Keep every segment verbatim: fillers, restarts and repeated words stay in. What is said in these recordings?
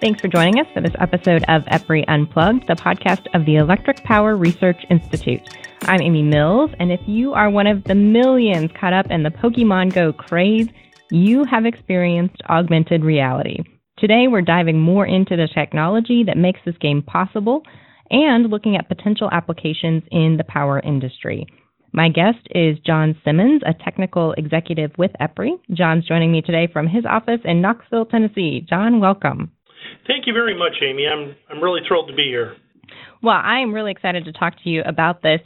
Thanks for joining us for this episode of E P R I Unplugged, the podcast of the Electric Power Research Institute. I'm Amy Mills, and if you are one of the millions caught up in the Pokemon Go craze, you have experienced augmented reality. Today, we're diving more into the technology that makes this game possible and looking at potential applications in the power industry. My guest is John Simmons, a technical executive with E P R I. John's joining me today from his office in Knoxville, Tennessee. John, welcome. Thank you very much, Amy. I'm I'm really thrilled to be here. Well, I'm really excited to talk to you about this.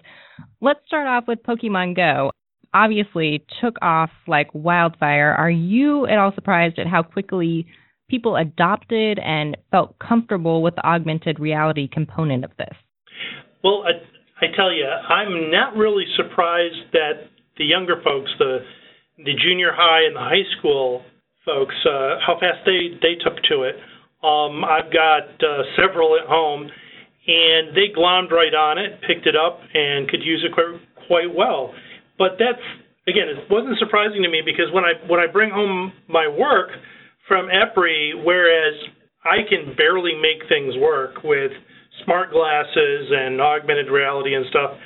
Let's start off with Pokemon Go. Obviously, took off like wildfire. Are you at all surprised at how quickly people adopted and felt comfortable with the augmented reality component of this? Well, I, I tell you, I'm not really surprised that the younger folks, the the junior high and the high school folks, uh, how fast they, they took to it. Um, I've got uh, several at home, and they glommed right on it, picked it up, and could use it quite, quite well. But that's, again, it wasn't surprising to me because when I when I bring home my work from E P R I, whereas I can barely make things work with smart glasses and augmented reality and stuff,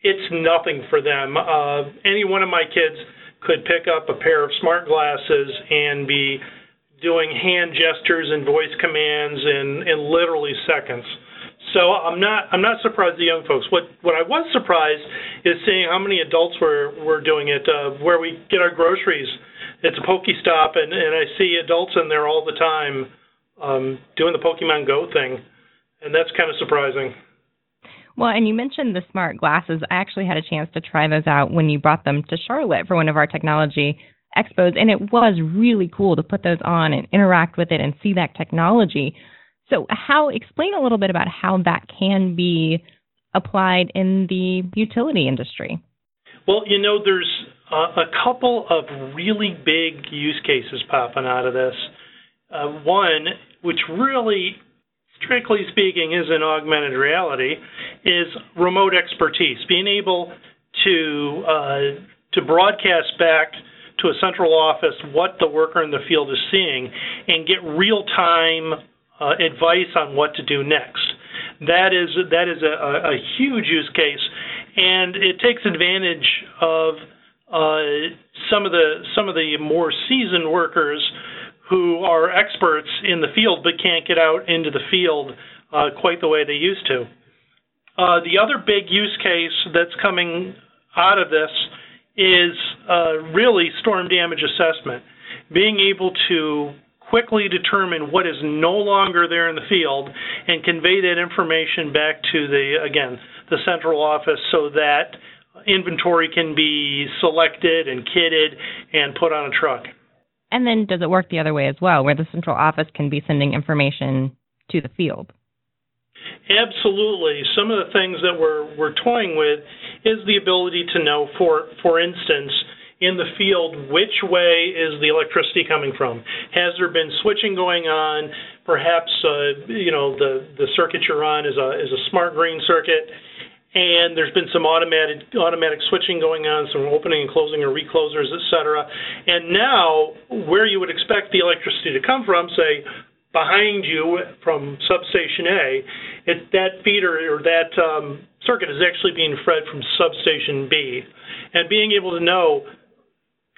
it's nothing for them. Uh, any one of my kids could pick up a pair of smart glasses and be doing hand gestures and voice commands in, in literally seconds. So I'm not I'm not surprised the young folks. What what I was surprised is seeing how many adults were, were doing it, uh, where we get our groceries. It's a Pokéstop, and, and I see adults in there all the time um, doing the Pokemon Go thing, and that's kind of surprising. Well, and you mentioned the smart glasses. I actually had a chance to try those out when you brought them to Charlotte for one of our technology expos, and it was really cool to put those on and interact with it and see that technology. So how, explain a little bit about how that can be applied in the utility industry. Well, you know, there's a, a couple of really big use cases popping out of this. Uh, one, which really, strictly speaking, isn't augmented reality, is remote expertise, being able to uh, to broadcast back to a central office what the worker in the field is seeing and get real-time uh, advice on what to do next. That is that is a, a huge use case, and it takes advantage of uh, some of the some of the more seasoned workers who are experts in the field but can't get out into the field uh, quite the way they used to. Uh, the other big use case that's coming out of this is uh, really storm damage assessment, being able to quickly determine what is no longer there in the field and convey that information back to the, again, the central office so that inventory can be selected and kitted and put on a truck. And then does it work the other way as well, where the central office can be sending information to the field? Absolutely. Some of the things that we're we're toying with is the ability to know, for for instance, in the field, which way is the electricity coming from? Has there been switching going on? Perhaps uh, you know the, the circuit you're on is a is a smart green circuit, and there's been some automatic automatic switching going on, some opening and closing or reclosers, et cetera. And now, where you would expect the electricity to come from, say, behind you from substation A, it, that feeder or that um, circuit is actually being fed from substation B. And being able to know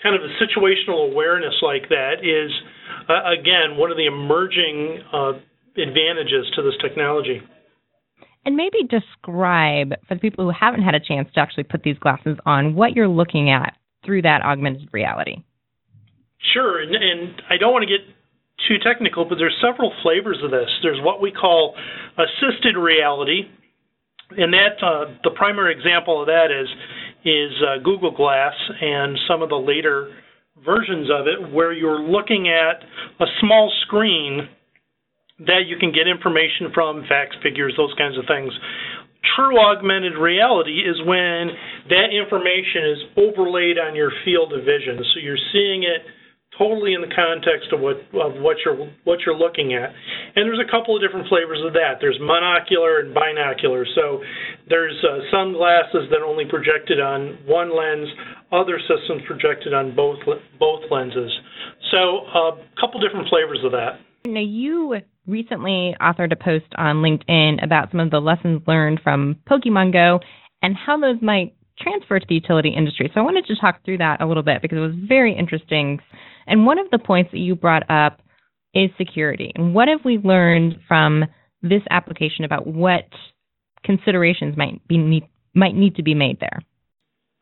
kind of a situational awareness like that is, uh, again, one of the emerging uh, advantages to this technology. And maybe describe, for the people who haven't had a chance to actually put these glasses on, what you're looking at through that augmented reality. Sure, and, and I don't want to get too technical, but there's several flavors of this. There's what we call assisted reality, and that uh, the primary example of that is is uh, Google Glass and some of the later versions of it, where you're looking at a small screen that you can get information from, facts, figures, those kinds of things. True augmented reality is when that information is overlaid on your field of vision, so you're seeing it totally in the context of what of what you're what you're looking at. And there's a couple of different flavors of that. There's monocular and binocular. So there's uh, some glasses that are only projected on one lens, other systems projected on both both lenses. So a uh, couple different flavors of that. Now you recently authored a post on LinkedIn about some of the lessons learned from Pokemon Go and how those might transfer to the utility industry. So I wanted to talk through that a little bit because it was very interesting. And one of the points that you brought up is security. And what have we learned from this application about what considerations might be need, might need to be made there?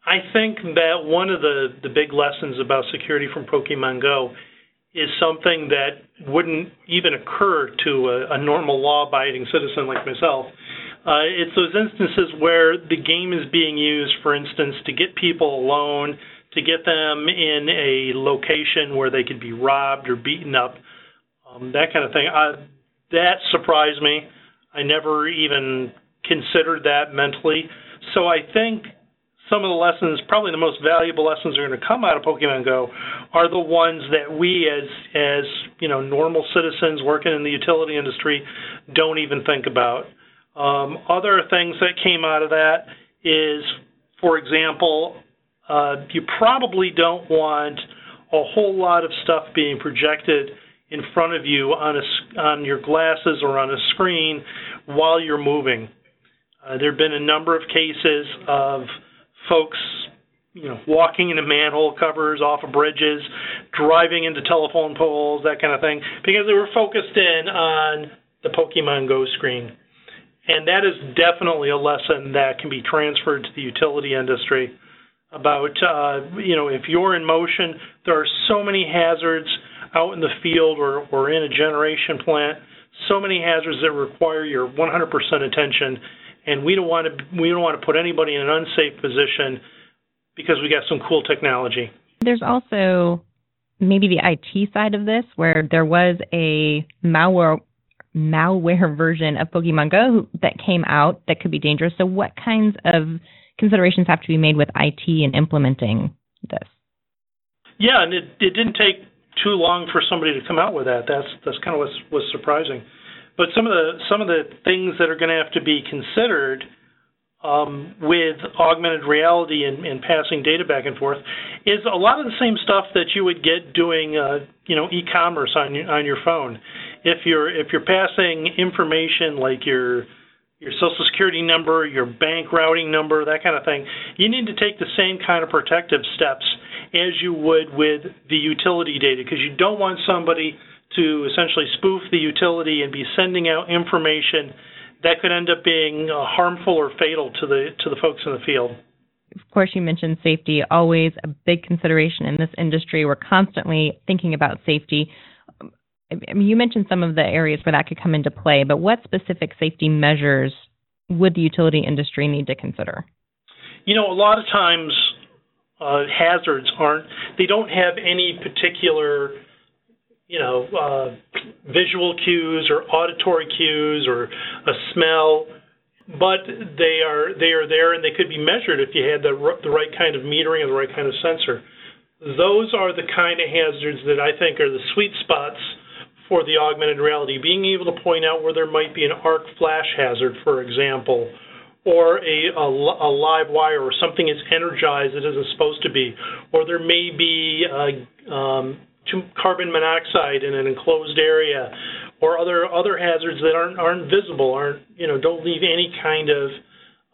I think that one of the, the big lessons about security from Pokemon Go is something that wouldn't even occur to a, a normal law-abiding citizen like myself. Uh, it's those instances where the game is being used, for instance, to get people alone, to get them in a location where they could be robbed or beaten up, um, that kind of thing. I, that surprised me. I never even considered that mentally. So I think some of the lessons, probably the most valuable lessons that are going to come out of Pokemon Go, are the ones that we as as you know normal citizens working in the utility industry don't even think about. Um, other things that came out of that is, for example, uh, you probably don't want a whole lot of stuff being projected in front of you on a, on your glasses or on a screen while you're moving. Uh, there have been a number of cases of folks, you know, walking into manhole covers, off of bridges, driving into telephone poles, that kind of thing, because they were focused in on the Pokemon Go screen. And that is definitely a lesson that can be transferred to the utility industry about, uh, you know, if you're in motion, there are so many hazards out in the field or, or in a generation plant, so many hazards that require your one hundred percent attention. And we don't want to we don't want to put anybody in an unsafe position because we got some cool technology. There's also maybe the I T side of this, where there was a malware malware version of Pokemon Go that came out that could be dangerous. So what kinds of considerations have to be made with I T in implementing this? Yeah, and it, it didn't take too long for somebody to come out with that. That's that's kind of what's was surprising. But some of the some of the things that are going to have to be considered um, with augmented reality and, and passing data back and forth is a lot of the same stuff that you would get doing uh, you know e-commerce on your, on your phone. If you're if you're passing information like your your social security number, your bank routing number, that kind of thing, you need to take the same kind of protective steps as you would with the utility data, because you don't want somebody to essentially spoof the utility and be sending out information that could end up being uh, harmful or fatal to the to the folks in the field. Of course, you mentioned safety, always a big consideration in this industry. We're constantly thinking about safety. I mean, you mentioned some of the areas where that could come into play, but what specific safety measures would the utility industry need to consider? You know, a lot of times uh, hazards aren't, they don't have any particular you know, uh, visual cues or auditory cues or a smell, but they are they are there and they could be measured if you had the, the right kind of metering and the right kind of sensor. Those are the kind of hazards that I think are the sweet spots for the augmented reality, being able to point out where there might be an arc flash hazard, for example, or a, a, a live wire or something is energized that isn't supposed to be, or there may be a, um, to carbon monoxide in an enclosed area, or other other hazards that aren't aren't visible, aren't you know don't leave any kind of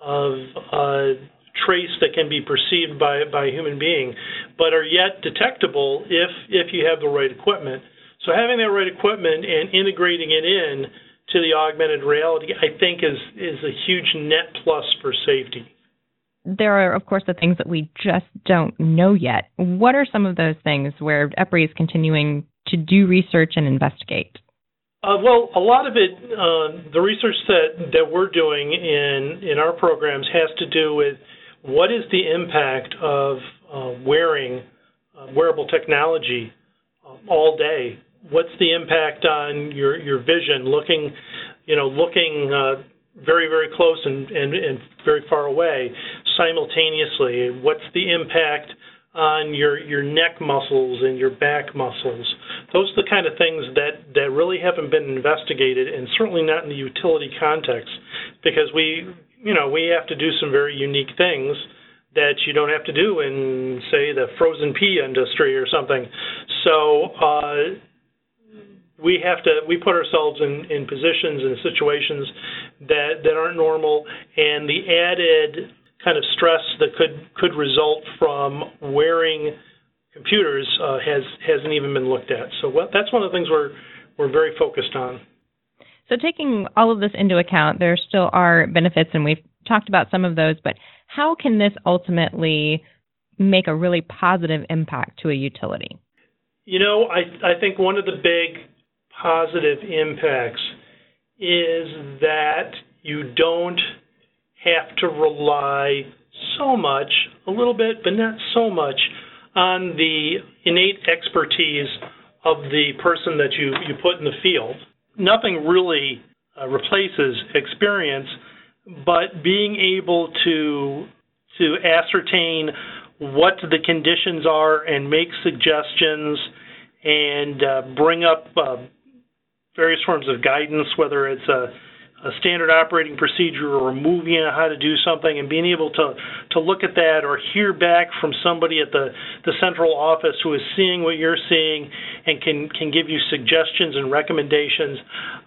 of uh, trace that can be perceived by by a human being, but are yet detectable if if you have the right equipment. So having that right equipment and integrating it in to the augmented reality, I think, is is a huge net plus for safety. There are, of course, the things that we just don't know yet. What are some of those things where EPRI is continuing to do research and investigate? Uh, well, a lot of it, uh, the research that, that we're doing in, in our programs has to do with what is the impact of uh, wearing uh, wearable technology uh, all day? What's the impact on your, your vision, looking, you know, looking uh, very, very close and, and, and very far away simultaneously? What's the impact on your, your neck muscles and your back muscles? Those are the kind of things that, that really haven't been investigated, and certainly not in the utility context, because we, you know, we have to do some very unique things that you don't have to do in, say, the frozen pea industry or something. So uh, we have to we put ourselves in, in positions and situations that, that aren't normal, and the added kind of stress that could could result from wearing computers uh, has hasn't even been looked at. So what, that's one of the things we're we're very focused on. So taking all of this into account, there still are benefits, and we've talked about some of those, but how can this ultimately make a really positive impact to a utility? You know, I, I think one of the big positive impacts is that you don't have to rely so much, a little bit, but not so much, on the innate expertise of the person that you, you put in the field. Nothing really uh, replaces experience, but being able to to ascertain what the conditions are and make suggestions and uh, bring up uh, various forms of guidance, whether it's a, a standard operating procedure or a movie on how to do something, and being able to, to look at that or hear back from somebody at the, the central office who is seeing what you're seeing and can, can give you suggestions and recommendations.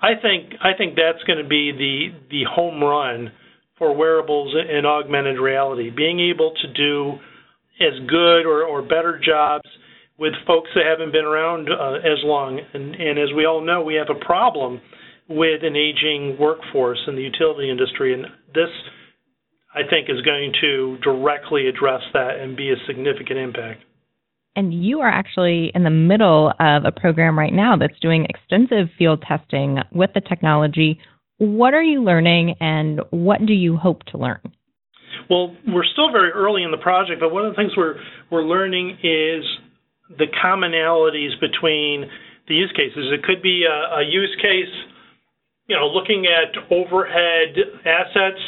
I think I think that's going to be the the home run for wearables and augmented reality, being able to do as good or, or better jobs with folks that haven't been around uh, as long. And, and as we all know, we have a problem with an aging workforce in the utility industry. And this, I think, is going to directly address that and be a significant impact. And you are actually in the middle of a program right now that's doing extensive field testing with the technology. What are you learning, and what do you hope to learn? Well, we're still very early in the project, but one of the things we're we're learning is the commonalities between the use cases. It could be a, a use case, you know, looking at overhead assets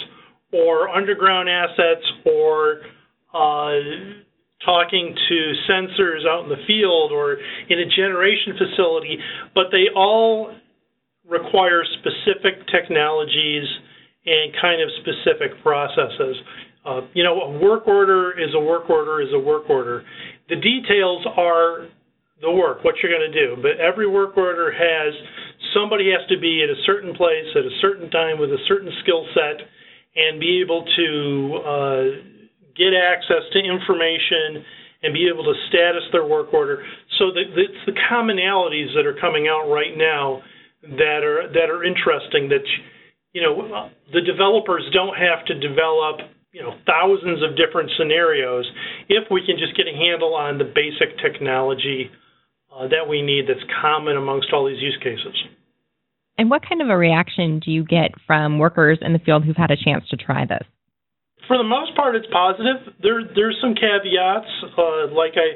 or underground assets or uh, talking to sensors out in the field or in a generation facility, but they all require specific technologies and kind of specific processes. Uh, you know, a work order is a work order is a work order. The details are the work, what you're going to do, but every work order has, somebody has to be at a certain place at a certain time with a certain skill set and be able to uh, get access to information and be able to status their work order. So the, it's the commonalities that are coming out right now that are that are interesting, that you, You know, the developers don't have to develop, you know, thousands of different scenarios if we can just get a handle on the basic technology uh, that we need that's common amongst all these use cases. And what kind of a reaction do you get from workers in the field who've had a chance to try this? For the most part, it's positive. There, there's some caveats. Uh, like I,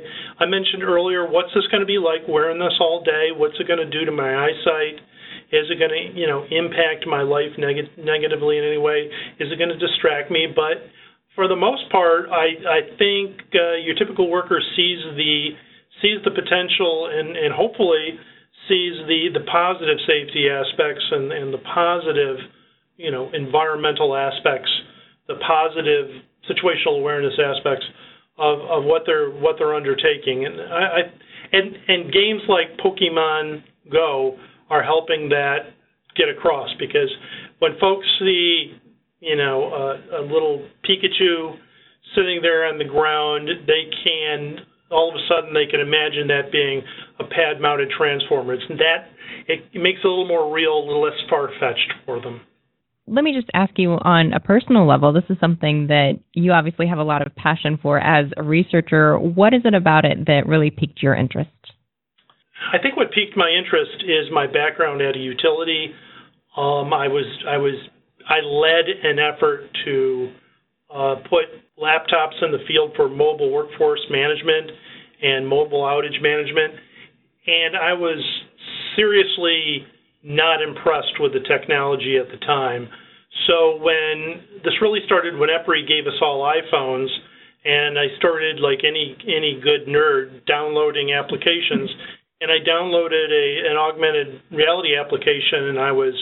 I mentioned earlier, what's this going to be like wearing this all day? What's it going to do to my eyesight? Is it going to, you know, impact my life neg- negatively in any way? Is it going to distract me? But for the most part, I, I think uh, your typical worker sees the sees the potential and, and hopefully sees the, the positive safety aspects and, and the positive, you know, environmental aspects, the positive situational awareness aspects of, of what they're what they're undertaking. And I, I and and games like Pokémon Go are helping that get across, because when folks see, you know, uh, a little Pikachu sitting there on the ground, they can, all of a sudden, they can imagine that being a pad-mounted transformer. It's that, it makes it a little more real, a little less far-fetched for them. Let me just ask you on a personal level, this is something that you obviously have a lot of passion for as a researcher. What is it about it that really piqued your interest? I think what piqued my interest is my background at a utility. Um, I was I was I led an effort to uh, put laptops in the field for mobile workforce management and mobile outage management, and I was seriously not impressed with the technology at the time. So when this really started, when EPRI gave us all iPhones, and I started, like any any good nerd, downloading applications. And I downloaded a, an augmented reality application, and I was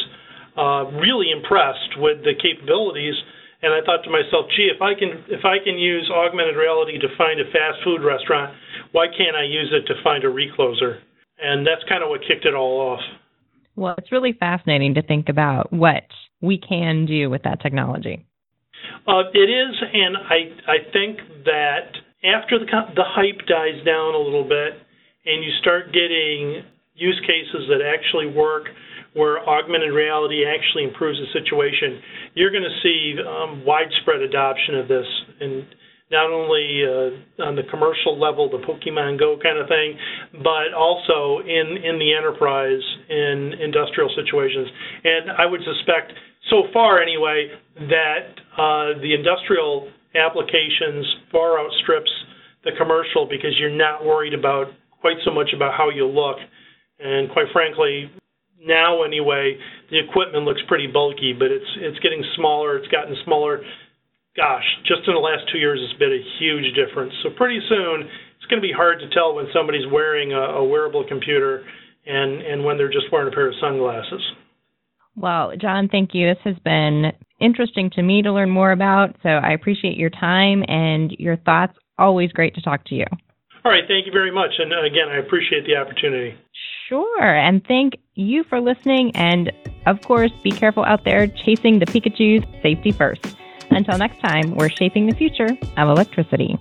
uh, really impressed with the capabilities. And I thought to myself, gee, if I can if I can use augmented reality to find a fast food restaurant, why can't I use it to find a recloser? And that's kind of what kicked it all off. Well, it's really fascinating to think about what we can do with that technology. Uh, it is, and I I think that after the the hype dies down a little bit and you start getting use cases that actually work, where augmented reality actually improves the situation, you're going to see um, widespread adoption of this, and not only uh, on the commercial level, the Pokémon Go kind of thing, but also in, in the enterprise, in industrial situations. And I would suspect, so far anyway, that uh, the industrial applications far outstrips the commercial, because you're not worried about quite so much about how you look. And quite frankly, now anyway, the equipment looks pretty bulky, but it's it's getting smaller. It's gotten smaller. Gosh, just in the last two years, it's been a huge difference. So pretty soon, it's going to be hard to tell when somebody's wearing a, a wearable computer and, and when they're just wearing a pair of sunglasses. Well, John, thank you. This has been interesting to me to learn more about, so I appreciate your time and your thoughts. Always great to talk to you. All right, thank you very much. And again, I appreciate the opportunity. Sure, and thank you for listening. And of course, be careful out there chasing the Pikachus, safety first. Until next time, we're shaping the future of electricity.